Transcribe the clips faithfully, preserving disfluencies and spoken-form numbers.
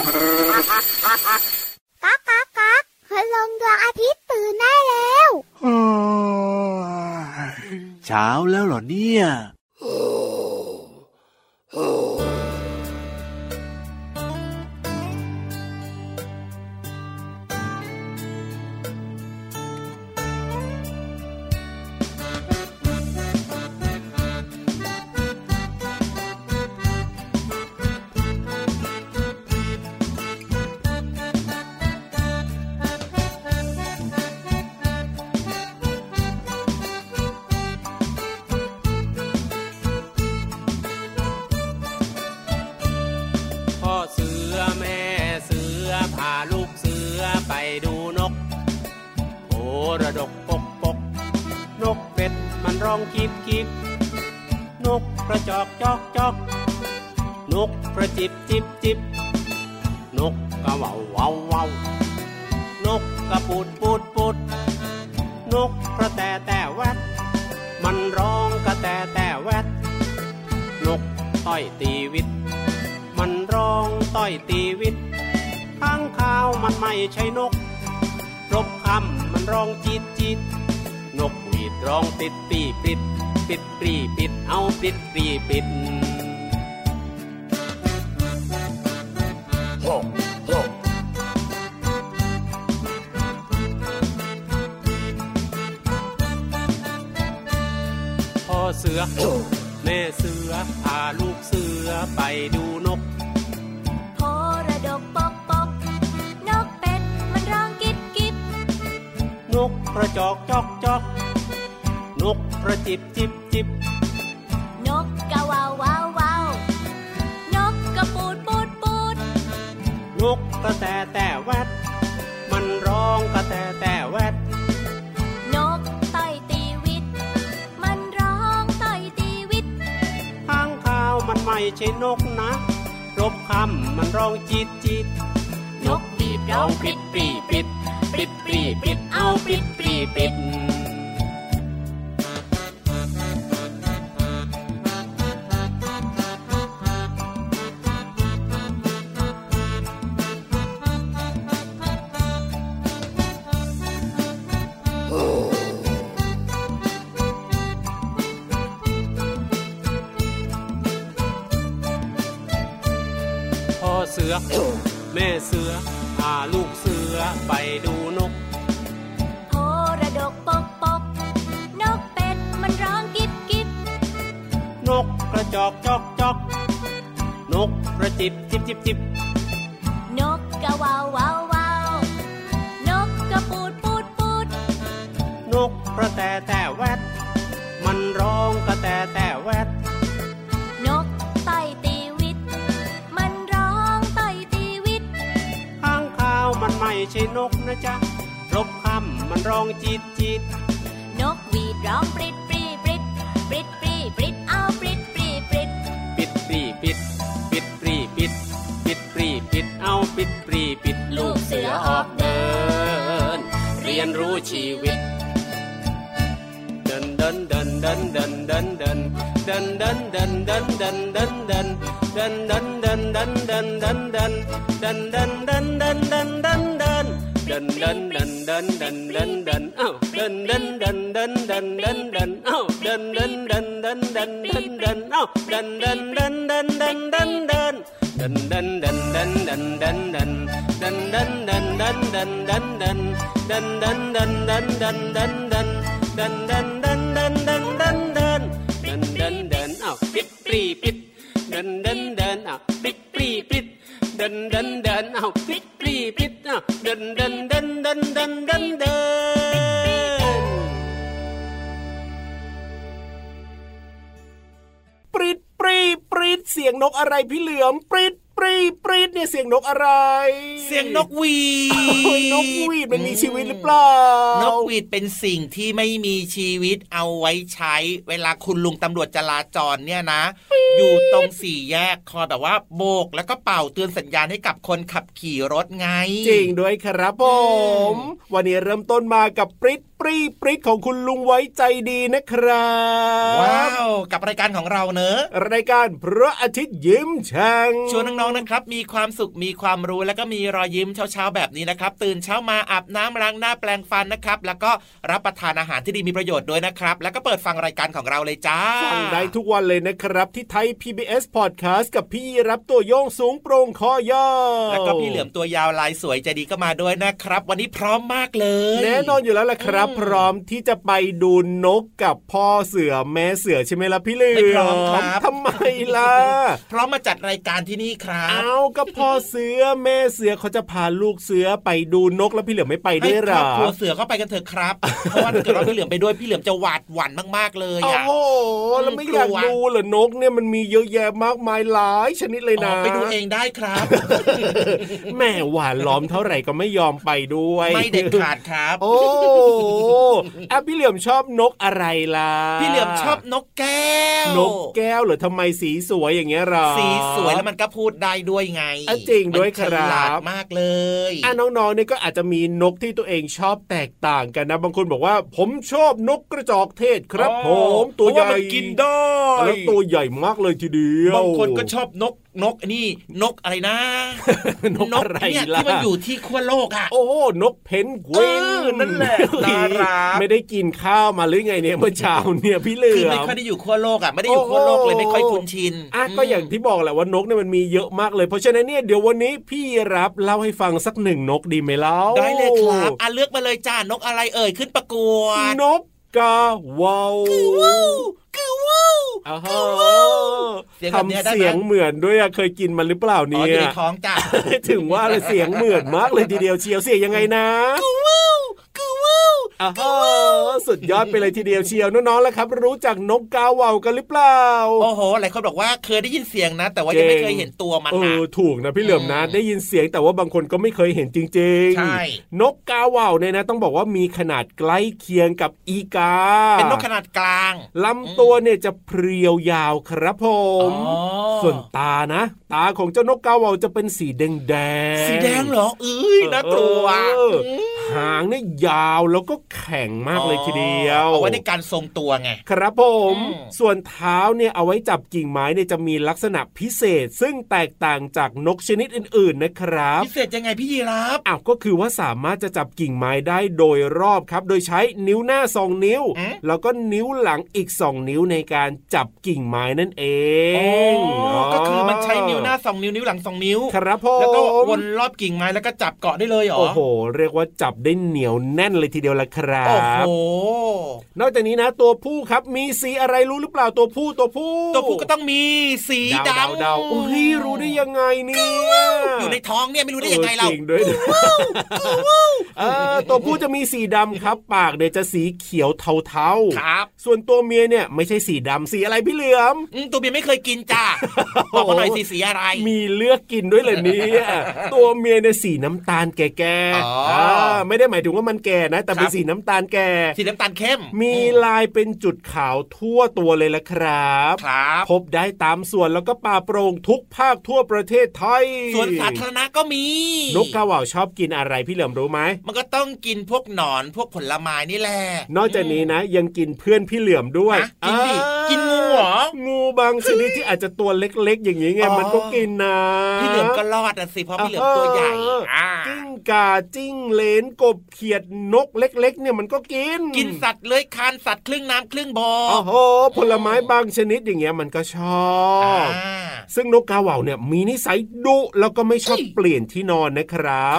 ก๊ากก๊ากก๊ากพลังดวงอาทิตย์ตื่นได้แล้วเช้าแล้วเหรอเนี่ยแม่เสือพาลูกเสือไปดูนกโพระดกปกปกนกเป็ดมันร้องกิบกิบนกกระจอกจอกจอกนกกระจิบจิบจิบจิบนกกะวาววาววาวนกกระปูดปูดปูดนกกระแตแต่แวดมันร้องกระแตแต่แวดนกไต่ตีมันไม่ใช่นกนะจ๊ะรบคำมันร้องจิตจิตนกหวีดร้องปริดปรีปริดปริดปรีปริดเอาปริดปรีปริดปิดปรีปิดปิดปรีปิดปิดปรีปิดเอาปิดปรีปิดลูกเสือออกเดินเรียนรู้ชีวิตเดินเดินเดินเดินเดินเดินเดินเดินเดินเดินเดินเดินเดินเดินเดินเดินเดินเดินเดินเดินเดินเดินเดินเดินเดินเดินเดินเดินเดินเดินเดินเดินเดินเดินเดินเอ้าเดินเดินเดินเดินเดินเดินเดินเอ้าเดินเดินเดินเดินเดินเดินเดินเอ้าเดินเดินเดินเดินเดินเดินเดินเดินเดินเดินเดินเดินเดินเดินเดินเดินเดินเดินเดินเดินเดินเดินเดินเดินเดินเดินเดินเดินเดินเดินเดินเดินเดินเดินเดินเดินเดินเดินเอ้าปิดปรีปิดเดินเดินเดินเอ้าปิดปรีปิดเดินเดินเดินเอ้าปิดปรีปิดเอ้าเดินเดินเดินเดินเดินเดินเดินปรีดปรีปรีดเสียงนกอะไรพี่เหลือมปรีดปรีปรีดเนี่ยเสียงนกอะไรเสียงนกหวีดนกหวีดมันมีชีวิตหรือเปล่านกหวีดเป็นสิ่งที่ไม่มีชีวิตเอาไว้ใช้เวลาคุณลุงตำรวจจราจรเนี่ยนะอยู่ตรงสี่แยกคอยแบบว่าโบกแล้วก็เป่าเตือนสัญญาณให้กับคนขับขี่รถไงจริงด้วยครับผมวันนี้เริ่มต้นมากับปรีด ปรีปริกของคุณลุงไว้ใจดีนะครับว้าวกับรายการของเราเนอะรายการพระอาทิตย์ยิ้มช่างชวนน้องๆนะครับมีความสุขมีความรู้แล้วก็มีรอยยิ้มเช้าๆแบบนี้นะครับตื่นเช้ามาอาบน้ำล้างหน้าแปรงฟันนะครับแล้วก็รับประทานอาหารที่ดีมีประโยชน์ด้วยนะครับแล้วก็เปิดฟังรายการของเราเลยจ้าฟังได้ทุกวันเลยนะครับที่ไทย พี บี เอส Podcast กับพี่รับตัวโยงสูงโปร่งคอยาวแล้วก็พี่เหลือมตัวยาวลายสวยใจดีก็มาด้วยนะครับวันนี้พร้อมมากเลยแน่นอนอยู่แล้วล่ะครับพร้อมที่จะไปดูนกกับพ่อเสือแม่เสือใช่ไหมล่ะพี่เหลือมไม่พร้อมครับทำไมล่ะ พร้อมมาจัดรายการที่นี่ครับเอาก็พ่อเสือแม่เสือเขาจะพาลูกเสือไปดูนกแล้วพี่เหลือมไม่ไปด้วยหรอพ่อเสือเขาไปกันเถอะครับเพราะว่าถ้าเราพี่เหลือมไปด้วยพี่เหลือมจะหวาดหวั่นมากๆเลยอ่ะโอ้โหแล้วไม่อยากดูเหรอนกเนี่ยมันมีเยอะแยะมากมายหลายชนิดเลยนะไปดูเองได้ครับแม่หวานล้อมเท่าไหร่ก็ไม่ยอมไปด้วยไม่เด็ดขาดครับโอ้อ่ะพี่เหลือมชอบนกอะไรล่ะพี่เหลือมชอบนกแก้วนกแก้วเหรอทำไมสีสวยอย่างเงี้ยหรอสีสวยแล้วมันก็พูดได้ด้วยไงจริงด้วยครับมากเลยอ่ะน้องๆเนี่ยก็อาจจะมีนกที่ตัวเองชอบแตกต่างกันนะบางคนบอกว่าผมชอบนกกระจอกเทศครับผมตัวใหญ่กินได้แล้วตัวใหญ่มากเลยทีเดียวบางคนก็ชอบนกนกนี่นกอะไรนะ นกอะไรล่ะที่มันอยู่ที่ขั้วโลกอ่ะโอ้นกเพนกวินนั่นแหละน่ารักไม่ได้กินข้าวมาหรือไงเนี่ยเมื่อเช้าเนี่ยพี่เหลือมคือไม่ค่อยได้อยู่ขั้วโลกอ่ะไม่ได้อยู่ขั้วโลกเลยไม่ค่อยคุ้นชินอ่ะก็อย่างที่บอกแหละว่านกเนี่ยมันมีเยอะมากเลยเพราะฉะนั้นเนี่ยเดี๋ยววันนี้พี่รับเล่าให้ฟังสักหนึ่งนกดีไหมเล่าได้เลยครับอ่ะเลือกมาเลยจ้านกอะไรเอ่ยขึ้นประกวดนกกาวาวคือว้าวคือว้าวทำเสียงเหมือนด้วยอะเคยกินมันหรือเปล่าเนี่ยอ๋ออยู่ในท้องจ้ะถึงว่าเลยเสียงเหมือนมากเลยทีเดียวเชียวเสียงยังไงนะคือว้าวคือว้าวอ๋อสุดยอดไปเลยทีเดียวเชียวน้องๆแล้วครับรู้จักนกกาวาวกันหรือเปล่าโอ้โหหลายคนบอกว่าเคยได้ยินเสียงนะแต่ว่ายังไม่เคยเห็นตัวมันเออถูกนะพี่เหลือมนะได้ยินเสียงแต่ว่าบางคนก็ไม่เคยเห็นจริงๆใช่นกกาวาวเนี่ยนะต้องบอกว่ามีขนาดใกล้เคียงกับอีกาเป็นนกขนาดกลางลำตัวเนี่ยจะเพรียวยาวครับผมส่วนตานะตาของเจ้านกกาวาวจะเป็นสีแดงแดงสีแดงเหรอเอ้ยน่ากลัวหางเนี่ยยาวแล้วก็แข็งมากเลยทีเดียวเอาไว้ในการทรงตัวไงครับผมส่วนเท้าเนี่ยเอาไว้จับกิ่งไม้เนี่ยจะมีลักษณะพิเศษซึ่งแตกต่างจากนกชนิดอื่นๆนะครับพิเศษยังไงพี่ยีรับอ้าวก็คือว่าสามารถจะจับกิ่งไม้ได้โดยรอบครับโดยใช้นิ้วหน้าสองนิ้วแล้วก็นิ้วหลังอีกสองนิ้วในการจับกิ่งไม้นั่นเองก็คือมันใช้นิ้วหน้าสองนิ้วนิ้วหลังสองนิ้วครับผมแล้วก็วนรอบกิ่งไม้แล้วก็จับเกาะได้เลยหรอโอ้โหเรียกว่าจับได้เหนียวแน่นเลยทีเดียวละครับโอ้โหนอกจากนี้นะตัวผู้ครับมีสีอะไรรู้หรือเปล่าตัวผู้ตัวผู้ตัวผู้ก็ต้องมีสีดำดำโอ้ยรู้ได้ยังไงเนี่ยอยู่ในท้องเนี่ยไม่รู้ได้ยังไงเราตัวผู้จะมีสีดำครับปากเนี่ยจะสีเขียวเทาๆครับส่วนตัวเมียเนี่ยไม่ใช่สีดำสีอะไรพี่เหลือมตัวเมียไม่เคยกินจ้าบอกมาหน่อยสีสีอะไรมีเลือกกินด้วยเลยเนี่ยตัวเมียเนี่ยสีน้ำตาลแก่ๆไม่ได้หมายถึงว่ามันแก่นะแต่เป็นสีน้ำตาลแก่สีน้ำตาลเข้มมีลายเป็นจุดขาวทั่วตัวเลยละครับพบได้ตามส่วนแล้วก็ป่าโปร่งทุกภาคทั่วประเทศไทยสวนสาธารณะก็มีนกกาว่าวชอบกินอะไรพี่เหลือมรู้ไหมมันก็ต้องกินพวกหนอนพวกผลไม้นี่แหละนอกจากนี้นะยังกินเพื่อนพี่เหลือมด้วยกินดิกินงูหรองูบางชนิดที่อาจจะตัวเล็กๆอย่างนี้ไงมันก็กินนะพี่เหลือมก็รอดอ่ะสิเพราะพี่เหลือมตัวใหญ่จิ้งก่าจิ้งเหลนกบเขียดนกเล็กๆเนี่ยมันก็กินกินสัตว์เลื้อยคลานสัตว์ครึ่งน้ำครึ่งบกโอ้โหผลไม้บางชนิดอย่างเงี้ยมันก็ชอบซึ่งนกกาว่าวเนี่ยมีนิสัยดุแล้วก็ไม่ชอบเปลี่ยนที่นอนนะครับ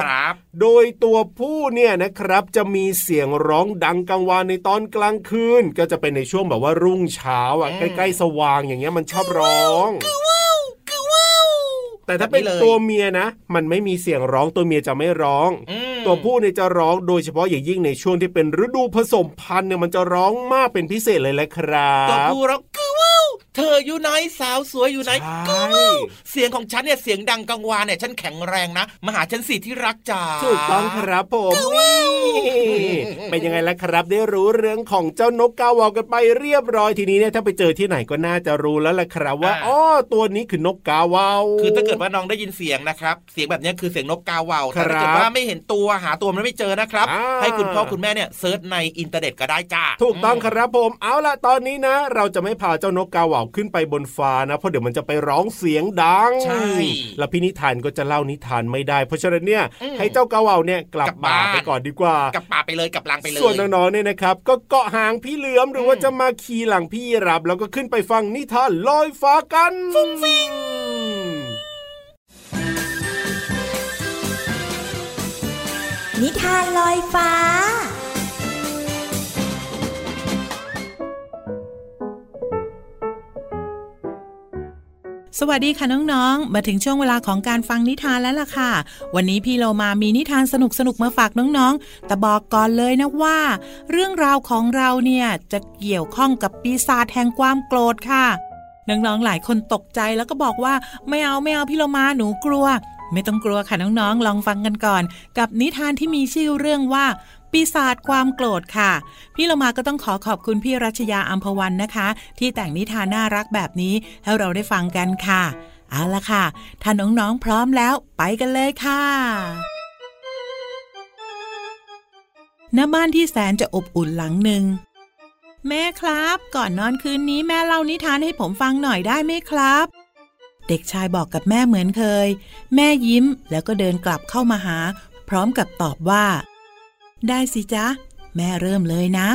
โดยตัวผู้เนี่ยนะครับจะมีเสียงร้องดังกังวานในตอนกลางคืนก็จะเป็นในช่วงแบบว่ารุ่งเช้าอ่ะใกล้ๆสว่างอย่างเงี้ยมันชอบร้องแต่ถ้าเป็นตัวเมียนะมันไม่มีเสียงร้องตัวเมียจะไม่ร้องตัวผู้เนี่ยจะร้องโดยเฉพาะอย่างยิ่งในช่วงที่เป็นฤดูผสมพันธุ์เนี่ยมันจะร้องมากเป็นพิเศษเลยแหละครับตัวผู้ร้องคือว้าวเธ เธออยู่ไหนสาวสวยอยู่ไหนกูเสียงของฉันเนี่ยเสียงดังกังวานเนี่ยฉันแข็งแรงนะมาหาฉันสิที่รักจ๋าถูกต้องครับผมเป็นยังไงล่ะครับได้รู้เรื่องของเจ้านกกาวาวกันไปเรียบร้อยทีนี้เนี่ยถ้าไปเจอที่ไหนก็น่าจะรู้แล้วล่ะครับว่าอ๋อตัวนี้คือนกกาวาวคือถ้าเกิดว่าน้องได้ยินเสียงนะครับเสียงแบบนี้คือเสียงนกกาวาวแต่ถ้าเกิดว่าไม่เห็นตัวหาตัวมันไม่เจอนะครับให้คุณพ่อคุณแม่เนี่ยเซิร์ชในอินเทอร์เน็ตก็ได้จ้าถูกต้องครับผมเอาล่ะตอนนี้นะเราจะไม่พาเจ้านกกาวาวขึ้นไปบนฟ้านะเพราะเดี๋ยวมันจะไปร้องเสียงดังใช่แล้วพี่นิทานก็จะเล่านิทานไม่ได้เพราะฉะนั้นเนี่ยให้เจ้ากาวาวเนี่ยกลับป่าไปก่อนดีกว่ากลับป่าไปเลยกลับลังไปเลยส่วนน้องๆเนี่ยนะครับก็เกาะหางพี่เหลือมหรือว่าจะมาขี่หลังพี่รับแล้วก็ขึ้นไปฟังนิทานลอยฟ้ากันฟุ้งฟิ้งนิทานลอยฟ้าสวัสดีค่ะน้องๆมาถึงช่วงเวลาของการฟังนิทานแล้วล่ะค่ะวันนี้พี่เรามามีนิทานสนุกๆมาฝากน้องๆแต่บอกก่อนเลยนะว่าเรื่องราวของเราเนี่ยจะเกี่ยวข้องกับปีศาจแห่งความโกรธค่ะน้องๆหลายคนตกใจแล้วก็บอกว่าไม่เอาไม่เอาพี่เรามาหนูกลัวไม่ต้องกลัวค่ะน้องๆลองฟังกันก่อนกับนิทานที่มีชื่อเรื่องว่าปีศาจความโกรธค่ะพี่เรามาก็ต้องขอขอบคุณพี่รัชยาอัมพวันนะคะที่แต่งนิทานน่ารักแบบนี้ให้เราได้ฟังกันค่ะเอาล่ะค่ะถ้าน้องๆพร้อมแล้วไปกันเลยค่ะณบ้านที่แสนจะอบอุ่นหลังหนึ่งแม่ครับก่อนนอนคืนนี้แม่เล่านิทานให้ผมฟังหน่อยได้ไหมครับเด็กชายบอกกับแม่เหมือนเคยแม่ยิ้มแล้วก็เดินกลับเข้ามาหาพร้อมกับตอบว่าได้สิจ๊ะแม่เริ่มเลยนะ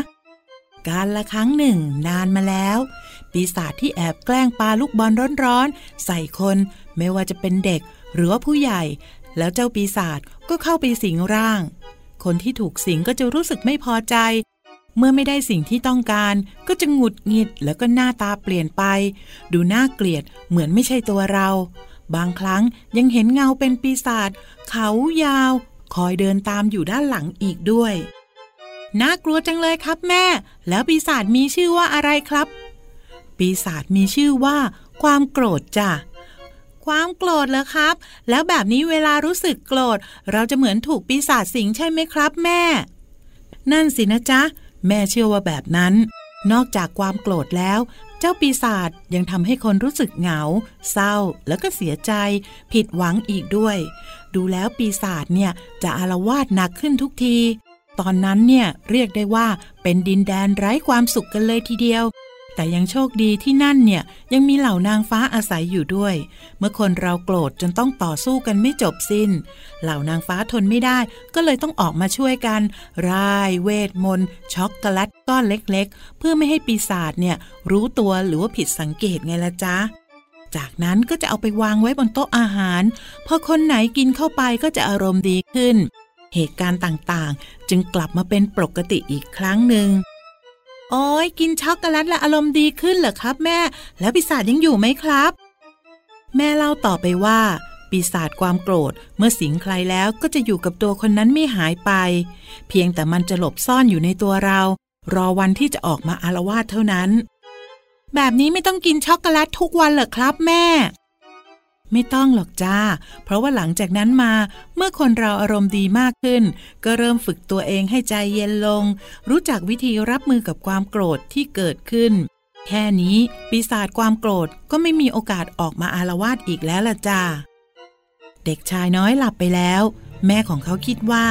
การละครั้งหนึ่งนานมาแล้วปีศาจที่แอบแกล้งปาลูกบอลร้อนๆใส่คนไม่ว่าจะเป็นเด็กหรือว่าผู้ใหญ่แล้วเจ้าปีศาจก็เข้าไปสิงร่างคนที่ถูกสิงก็จะรู้สึกไม่พอใจเมื่อไม่ได้สิ่งที่ต้องการก็จะหงุดหงิดแล้วก็หน้าตาเปลี่ยนไปดูน่าเกลียดเหมือนไม่ใช่ตัวเราบางครั้งยังเห็นเงาเป็นปีศาจเขายาวคอยเดินตามอยู่ด้านหลังอีกด้วยน่ากลัวจังเลยครับแม่แล้วปีศาจมีชื่อว่าอะไรครับปีศาจมีชื่อว่าความโกรธจ้ะความโกรธเหรอครับแล้วแบบนี้เวลารู้สึกโกรธเราจะเหมือนถูกปีศาจสิงใช่ไหมครับแม่นั่นสินะจ๊ะแม่เชื่อว่าแบบนั้นนอกจากความโกรธแล้วเจ้าปีศาจยังทำให้คนรู้สึกเหงาเศร้าแล้วก็เสียใจผิดหวังอีกด้วยดูแล้วปีศาจเนี่ยจะอาละวาดหนักขึ้นทุกทีตอนนั้นเนี่ยเรียกได้ว่าเป็นดินแดนไร้ความสุขกันเลยทีเดียวแต่ยังโชคดีที่นั่นเนี่ยยังมีเหล่านางฟ้าอาศัยอยู่ด้วยเมื่อคนเราโกรธจนต้องต่อสู้กันไม่จบสิ้นเหล่านางฟ้าทนไม่ได้ก็เลยต้องออกมาช่วยกันร่ายเวทมนต์ช็อกโกแลตก้อนเล็กๆเพื่อไม่ให้ปีศาจเนี่ยรู้ตัวหรือว่าผิดสังเกตไงล่ะจ๊ะจากนั้นก็จะเอาไปวางไว้บนโต๊ะอาหารพอคนไหนกินเข้าไปก็จะอารมณ์ดีขึ้นเหตุการณ์ต่างๆจึงกลับมาเป็นปกติอีกครั้งนึงโอ้ยกินช็อกโกแลตแล้วอารมณ์ดีขึ้นเหรอครับแม่แล้วปีศาจยังอยู่ไหมครับแม่เล่าต่อไปว่าปีศาจความโกรธเมื่อสิงใครแล้วก็จะอยู่กับตัวคนนั้นไม่หายไปเพียงแต่มันจะหลบซ่อนอยู่ในตัวเรารอวันที่จะออกมาอาละวาดเท่านั้นแบบนี้ไม่ต้องกินช็อกโกแลตทุกวันเหรอครับแม่ไม่ต้องหรอกจ้าเพราะว่าหลังจากนั้นมาเมื่อคนเราอารมณ์ดีมากขึ้นก็เริ่มฝึกตัวเองให้ใจเย็นลงรู้จักวิธีรับมือกับความโกรธที่เกิดขึ้นแค่นี้ปีศาจความโกรธก็ไม่มีโอกาสออกมาอาละวาดอีกแล้วล่ะจ้าเด็กชายน้อยหลับไปแล้วแม่ของเขาคิดว่า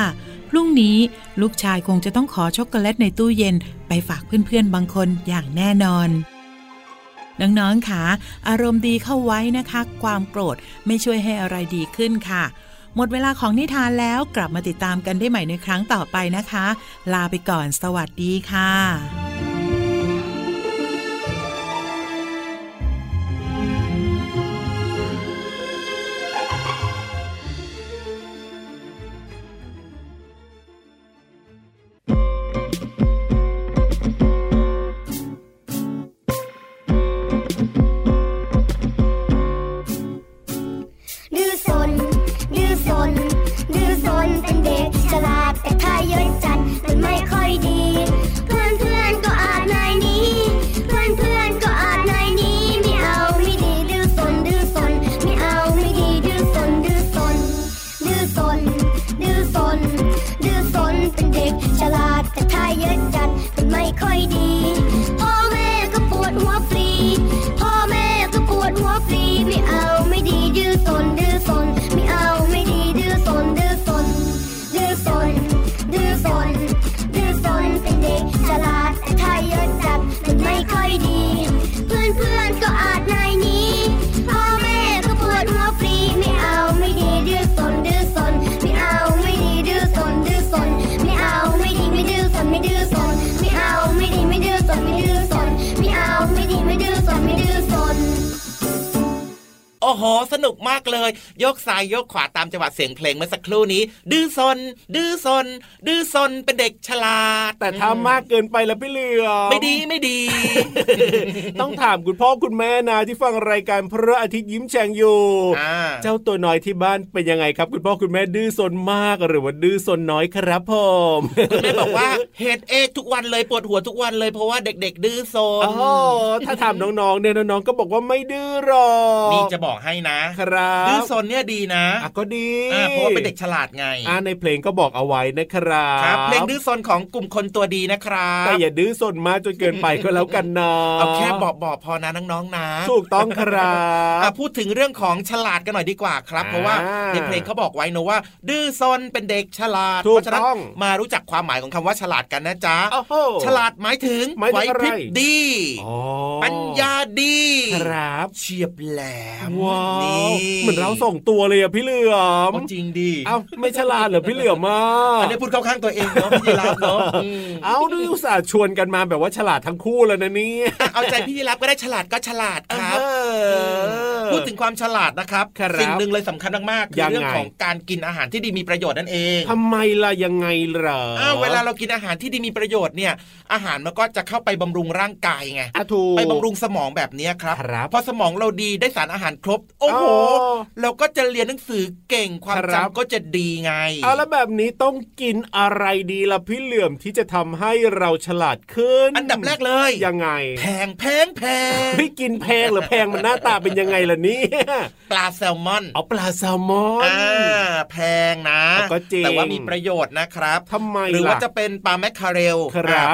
พรุ่งนี้ลูกชายคงจะต้องขอช็อกโกแลตในตู้เย็นไปฝากเพื่อนๆบางคนอย่างแน่นอนน้องๆค่ะอารมณ์ดีเข้าไว้นะคะความโกรธไม่ช่วยให้อะไรดีขึ้นค่ะหมดเวลาของนิทานแล้วกลับมาติดตามกันได้ใหม่ในครั้งต่อไปนะคะลาไปก่อนสวัสดีค่ะเป็นเด็กฉลาดแต่ถ้าเยอะจัดมันไม่ค่อยดีเพื่อนๆก็ ดกระทายเยอะจัดมันไม่ค่อยดีพ่อแม่ก็ปวดหัวฟรีพ่อแม่ก็ปวดหัวฟรีไม่เอาไม่ดีดื้อสนดื้อสนไม่เอาไม่ดีดื้อสนดื้อสนดื้อสนดื้อสนดื้อสนเป็นเด็กฉลาดกระทายเยอะจัดมันไม่ค่อยดีเพื่อนเพื่อนก็อาจนายนี้พ่อแม่ก็ปวดหัวฟรีไม่เอาไม่ดีดื้อสนดื้อสนไม่เอาไม่ดีดื้อสนดื้อสนไม่เอาไม่ดีไม่ดื้อสนไม่ดื้อสนไม่เอาไม่ดีไม่ดื้อสนไม่ดื้อสนไม่เอาไม่ดีไม่ดื้อสนไม่ดื้อสนโอ้โหสนุกมากเลยยกซ้ายยกขวาตามจังหวะเสียงเพลงเมื่อสักครู่นี้ดื้อซนดื้อซนดื้อซนเป็นเด็กฉลาดแต่ถ้ามากเกินไปแล้วพี่เหลือไม่ดีไม่ดี ต้องถามคุณพ่อคุณแม่นะที่ฟังรายการพระอาทิตย์ยิ้มแฉ่งอยู่เจ้าตัวน้อยที่บ้านเป็นยังไงครับคุณพ่อคุณแม่ดื้อซนมากหรือว่าดื้อซนน้อยครับพ่อ คุณแม่บอกว่าเหตุเอกทุกวันเลยปวดหัวทุกวันเลยเพราะว่าเด็กๆดื้อซน อ๋อถ้าถามน้องๆเนี่ยน้องๆก็บอกว่าไม่ดื้อหรอกนี่จะบอกให้นะครับดื้อซนเนี่ยดีนะอ่ะก็ดีอ่าเพราะว่าเป็นเด็กฉลาดไงอ่าในเพลงก็บอกเอาไว้นะครับครับเพลงดื้อซนของกลุ่มคนตัวดีนะครับแต่อย่าดื้อซนมากจนเกินไปก็แล้วกันนะเอาแค่เบาๆพอนะน้องๆนะถูกต้องครับอ่ะพูดถึงเรื่องของฉลาดกันหน่อยดีกว่าครับเพราะว่าในเพลงเขาบอกไว้นะว่าดื้อซนเป็นเด็กฉลาดเพราะฉะนั้นมารู้จักความหมายของคำว่าฉลาดกันนะจ๊ะฉลาดหมายถึงไหวพริบดีปัญญาดีครับเฉียบแหลมว้าวเหมือนเราส่งตัวเลยอ่ะพี่เหลือมจริงดิเอ้าไม่ฉลาดเหรอพี่เหลือมอ่ะอันนี้พูดเข้าข้างตัวเองเนาะพี่ยีรับเนาะเอ้าดูอุตส่าห์ชวนกันมาแบบว่าฉลาดทั้งคู่แล้วนะนี่เอาใจพี่ยีรับก็ได้ฉลาดก็ฉลาดครับพูดถึงความฉลาดนะครับสิ่งหนึ่งเลยสำคัญมากๆคือเรื่องของการกินอาหารที่ดีมีประโยชน์นั่นเองทำไมล่ะยังไงเหรออ้าวเวลาเรากินอาหารที่ดีมีประโยชน์เนี่ยอาหารมันก็จะเข้าไปบำรุงร่างกายไงไปบำรุงสมองแบบนี้ครับพอสมองเราดีได้สารอาหารครบโอ้โหเราก็จะเรียนหนังสือเก่งความจำก็จะดีไงเอาแล้วแบบนี้ต้องกินอะไรดีล่ะพี่เหลื่อมที่จะทำให้เราฉลาดขึ้นอันดับแรกเลยยังไงแพงแพงแพงไม่กินแพงหรือแพงมันหน้าตาเป็นยังไงล่ะนี่ปลาแซลมอนเอาปลาแซลมอนอ่าแพงนะแต่ว่ามีประโยชน์นะครับทำไมหรือว่าจะเป็นปลาแมคคาเรล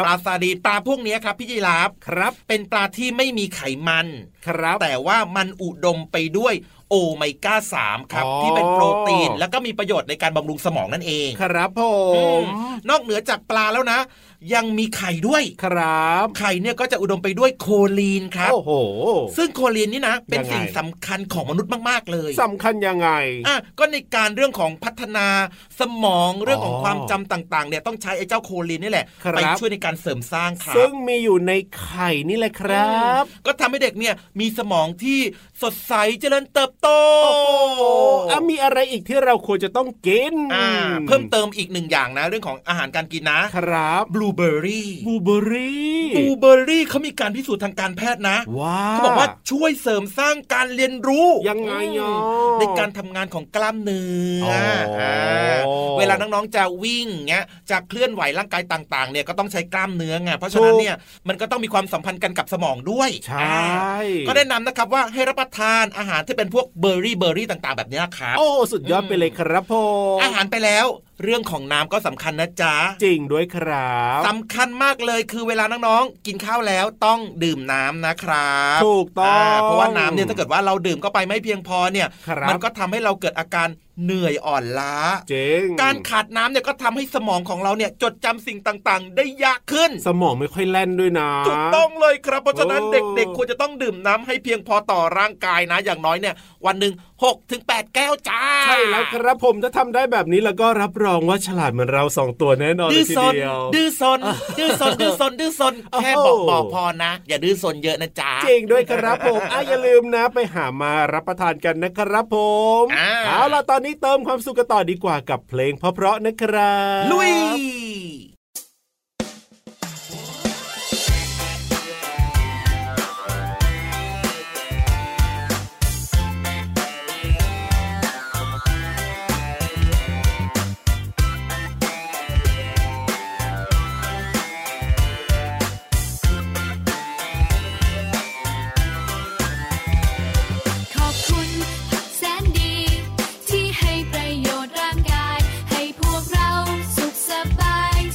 ปลาซาดีนปลาพวกนี้ครับพี่ยีราฟครับเป็นปลาที่ไม่มีไขมันครับแต่ว่ามันอุดมไปด้วยโอเมก้าสามครับที่เป็นโปรตีนแล้วก็มีประโยชน์ในการบำรุงสมองนั่นเองครับผมนอกเหนือจากปลาแล้วนะยังมีไข่ด้วยครับไข่เนี่ยก็จะอุดมไปด้วยโคลีนครับโอ้โหซึ่งโคลีนนี่นะเป็นสิ่งสำคัญของมนุษย์มากๆเลยสำคัญยังไงอ่ะก็ในการเรื่องของพัฒนาสมองเรื่องของความจำต่างๆเนี่ยต้องใช้ไอ้เจ้าโคลีนนี่แหละไปช่วยในการเสริมสร้างครับซึ่งมีอยู่ในไข่นี่แหละครับก็ทำให้เด็กเนี่ยมีสมองที่สดใสเจริญเติบโตอ่ะมีอะไรอีกที่เราควรจะต้องกินอ่าเพิ่มเติมอีกหนึ่งอย่างนะเรื่องของอาหารการกินนะครับบลูเบอร์รี่บลูเบอร์รี่บลูเบอร์รี่เขามีการพิสูจน์ทางการแพทย์นะเขาบอกว่าช่วยเสริมสร้างการเรียนรู้ยังไงในการทำงานของกล้ามเนื้อเวลาน้องๆจะวิ่งเงี้ยจะเคลื่อนไหวร่างกายต่างๆเนี่ยก็ต้องใช้กล้ามเนื้อไงเพราะฉะนั้นเนี่ยมันก็ต้องมีความสัมพันธ์กันกับสมองด้วยใช่ก็แนะนำนะครับว่าให้รับประทานอาหารที่เป็นพวกเบอร์รี่เบอร์รี่ต่างๆแบบนี้ครับโอ้สุดยอดไปเลยครับผมอาหารไปแล้วเรื่องของน้ำก็สำคัญนะจ๊ะจริงด้วยครับสำคัญมากเลยคือเวลาน้องๆกินข้าวแล้วต้องดื่มน้ำนะครับถูกต้องเพราะว่าน้ำเนี่ยถ้าเกิดว่าเราดื่มเข้าไปไม่เพียงพอเนี่ยมันก็ทำให้เราเกิดอาการเหนื่อยอ่อนล้าการขาดน้ำเนี่ยก็ทำให้สมองของเราเนี่ยจดจำสิ่งต่างๆได้ยากขึ้นสมองไม่ค่อยแล่นด้วยนะถูกต้องเลยครับเพราะฉะนั้นเด็กๆควรจะต้องดื่มน้ำให้เพียงพอต่อร่างกายนะอย่างน้อยเนี่ยวันหนึ่งหกถึงแปดแก้วจ้าใช่แล้วครับผมถ้าทำได้แบบนี้แล้วก็รับรองว่าฉลาดเหมือนเราสองตัวแน่นอนทีเดียวดื้อซนดื้อซนดื้อซนดื้อซนแค่บอกบอกพอนะอย่าดื้อซนเยอะนะจ๊ะจริงด้วยครับผมอย่าลืมนะไปหามารับประทานกันนะครับผมเอาล่ะตอนนี้เติมความสุขกันต่อดีกว่ากับเพลงเพราะๆนะครับลุยBye.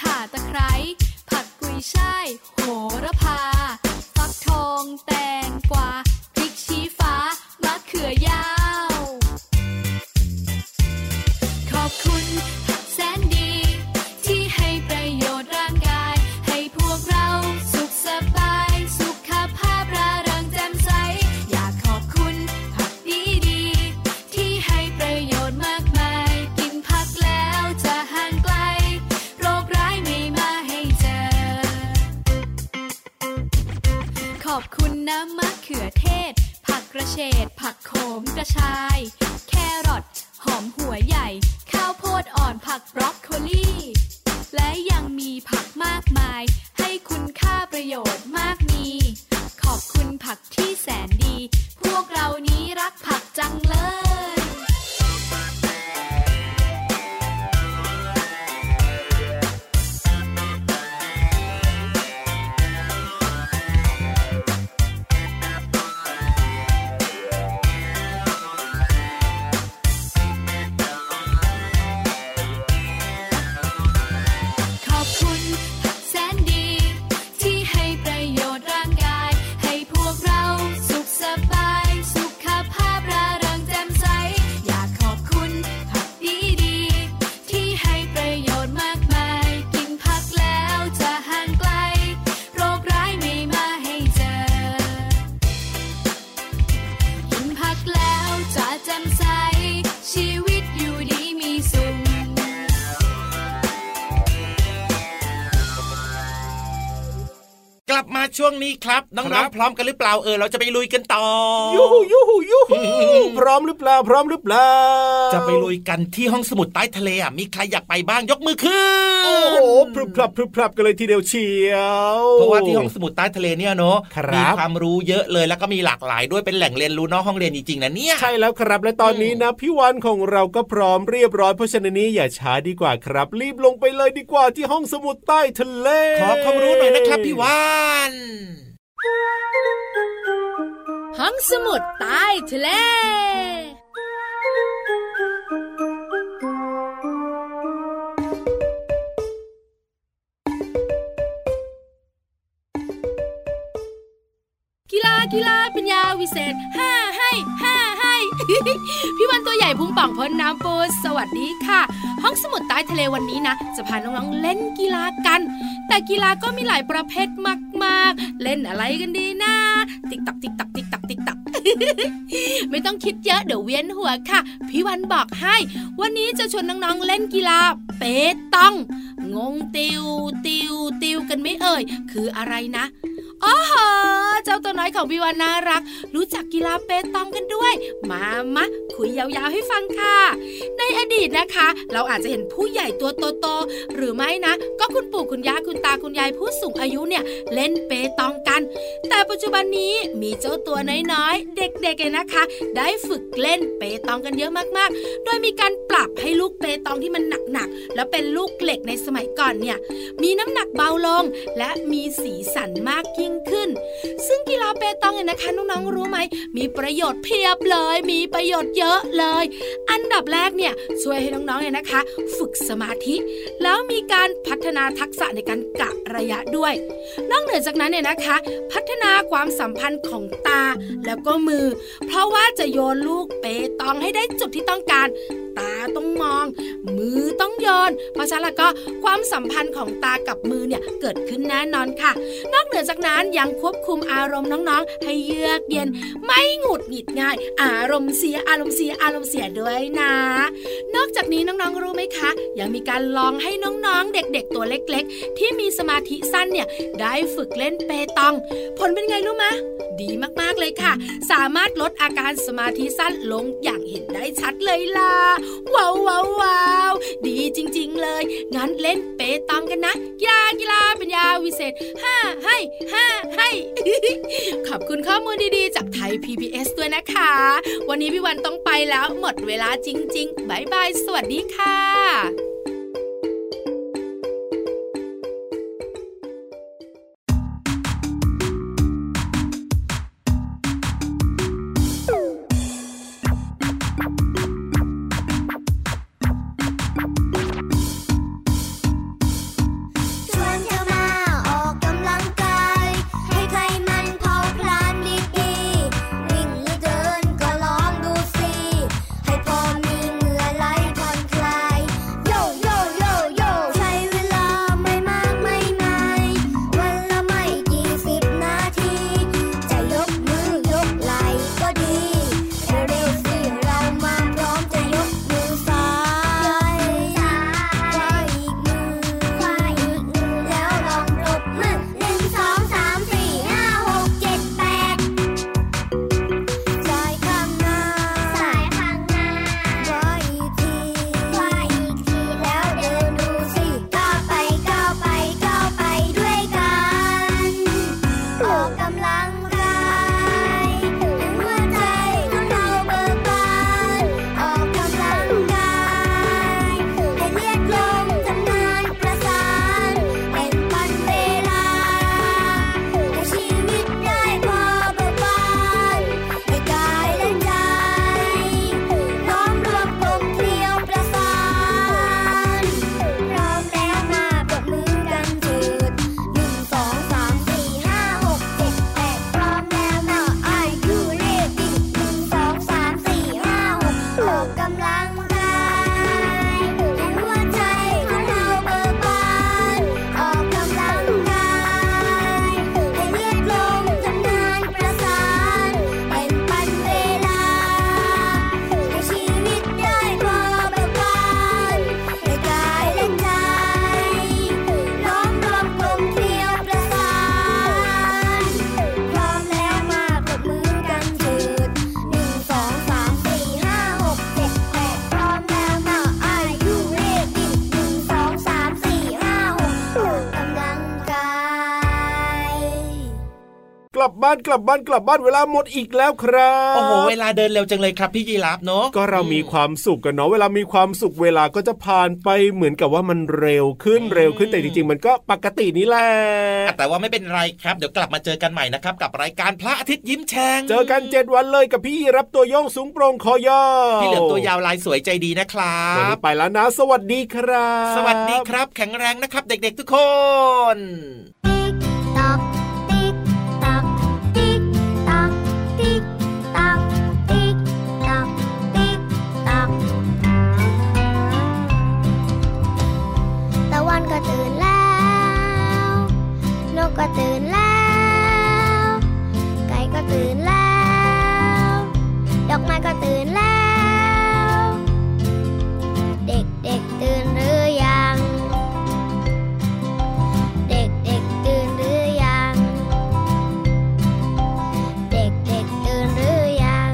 ข่าตะไคร้ผักกุยช่ายโหระพาฟักทองแตงกวาพริกชี้ฟ้ามะเขือยาวขอบคุณแสนดีที่ให้ประโยชน์ร่างกายให้พวกเราสุขสบายสุขภาพร่าเริงแจ่มใสอยากขอบคุณผักดีๆที่ให้ประโยชน์มากมายกินผักแล้วจะห่างไกลโรคร้ายไม่มาให้เจอขอบคุณน้ำมะเขือเทศผักกระเฉดผักโขมกระชายแครอทหอมหัวใหญ่ข้าวโพดอ่อนผักบรอกโคลีและยังมีผักมากมายให้คุณค่าประโยชน์มากมีขอบคุณผักที่แสนดีพวกเรานี้รักผักจังเลยช่วงนี้ครับน้องๆพร้อมกันหรือเปล่าเออเราจะไปลุยกันต่อยูหูยูหูยูหูพร้อมหรือเปล่าพร้อมหรือเปล่าจะไปลุยกันที่ห้องสมุดใต้ทะเลอ่ะมีใครอยากไปบ้างยกมือขึ้นโอ้โหพรึบพรับพรึบพรับกันเลยทีเดียวเชียวเพราะว่าที่ห้องสมุดใต้ทะเลเนี่ยเนาะมีความรู้เยอะเลยแล้วก็มีหลากหลายด้วยเป็นแหล่งเรียนรู้นอกห้องเรียนจริงๆนะเนี่ยใช่แล้วครับและตอนนี้นะพี่วานของเราก็พร้อมเรียบร้อยเพราะฉะนั้นอย่าช้าดีกว่าครับรีบลงไปเลยดีกว่าที่ห้องสมุดใต้ทะเลขอความรู้หน่อยนะครับพี่วานห้องสมุดใต้ทะเลกีฬากีฬาเป็นยาวิเศษห้าให้ห้าให้พี่วันตัวใหญ่พุงป่องพ้นน้ำปูสวัสดีค่ะห้องสมุดใต้ทะเลวันนี้นะจะพาน้องๆเล่นกีฬากันแต่กีฬาก็มีหลายประเภทมากๆเล่นอะไรกันดีนะติ๊กตักติ๊กตักติ๊กตักติ๊กตัก ไม่ต้องคิดเยอะเดี๋ยวเวียนหัวค่ะพี่วันบอกให้วันนี้จะชวนน้องๆเล่นกีฬาเปตองงงติวติวติวกันไม่เอ่ยคืออะไรนะอ๋อเจ้าตัวน้อยของพี่วันน่ารักรู้จักกีฬาเปตองกันด้วยมามะคุยยาวๆให้ฟังค่ะในอดีตนะคะเราอาจจะเห็นผู้ใหญ่ตัวโตๆหรือไม่นะก็คุณปู่คุณย่าคุณตาคุณยายผู้สูงอายุเนี่ยเล่นเปตองกันแต่ปัจจุบันนี้มีเจ้าตัวน้อยๆเด็กๆเลยนะคะได้ฝึกเล่นเปตองกันเยอะมากๆโดยมีการปรับให้ลูกเปตองที่มันหนักๆแล้วเป็นลูกเหล็กในสมัยก่อนเนี่ยมีน้ำหนักเบาลงและมีสีสันมากยิ่งขึ้นซึ่งกีฬาเปตองเนี่ยนะคะน้องๆรู้ไหมมีประโยชน์เพียบเลยมีประโยชน์เยอะเลยอันดับแรกเนี่ยช่วยให้น้องๆเนี่ยนะคะฝึกสมาธิแล้วมีการพัฒนาทักษะในการกะระยะด้วยนอกเหนือจากนั้นเนี่ยนะคะพัฒนาความสัมพันธ์ของตาแล้วก็มือเพราะว่าจะโยนลูกเปตองให้ได้จุดที่ต้องการตาต้องมองมือต้องโยนเพราะฉะนั้นแล้วก็ความสัมพันธ์ของตากับมือเนี่ยเกิดขึ้นแน่นอนค่ะนอกเหนือจากนั้นยังควบคุมอารมณ์น้องๆให้เยือกเย็นไม่หงุดหงิดง่ายอารมณ์เสียอารมณ์เสียอารมณ์เสียด้วยนะนอกจากนี้น้องๆรู้ไหมคะยังมีการลองให้น้องๆเด็กๆตัวเล็กๆที่มีสมาธิสั้นเนี่ยได้ฝึกเล่นเปตองผลเป็นไงรู้ไหมดีมากๆเลยค่ะสามารถลดอาการสมาธิสั้นลงอย่างเห็นได้ชัดเลยล่ะว้าวว้าวว้าวดีจริงๆเลยงั้นเล่นเปตองกันนะกีฬากีฬาเป็นยาวิเศษห้าให้ห้าให้ขอบคุณข้อมูลดีๆจากไทย พี บี เอส ด้วยนะคะวันนี้พี่วันต้องไปแล้วหมดเวลาจริงๆบ๊ายบายสวัสดีค่ะ ลับบ้านกลับบ้านกลับบ้านเวลาหมดอีกแล้วครับโอ้โหเวลาเดินเร็วจังเลยครับพี่ยีรับเนาะก็เรามีความสุขกันเนาะเวลามีความสุขเวลาก็จะผ่านไปเหมือนกับว่ามันเร็วขึ้นเร็วขึ้นแต่จริงๆมันก็ปกตินี่แหละแต่ว่าไม่เป็นไรครับเดี๋ยวกลับมาเจอกันใหม่นะครับกับรายการพระอาทิตย์ยิ้มแฉ่งเจอกันเจ็ดวันเลยกับพี่ยีรับตัวโยงสูงโปร่งคอยาวพี่เหลือตัวยาวลายสวยใจดีนะครับวันนี้ไปแล้วนะสวัสดีครับสวัสดีครับแข็งแรงนะครับเด็กๆทุกคนก็ตื่นแล้วไก่ก็ตื่นแล้วดอกไม้ก็ตื่นแล้วเด็กๆตื่นหรือยังเด็กๆตื่นหรือยังเด็กๆตื่นหรือยัง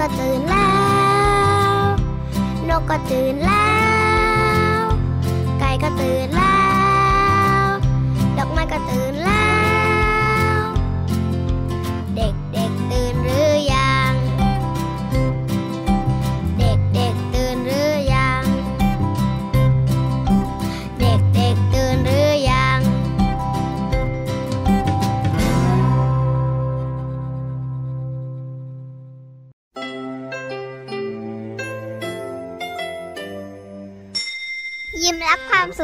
ก็ตื่นแล้วนกก็ตื่นแล้วไก่ก็ตื่นแล้วดอกไม้ก็ตื่นแล้วเด็กๆตื่นหรือยังเด็กๆตื่นหรือยังเด็กๆตื่นหรือยังยิ้มรับความส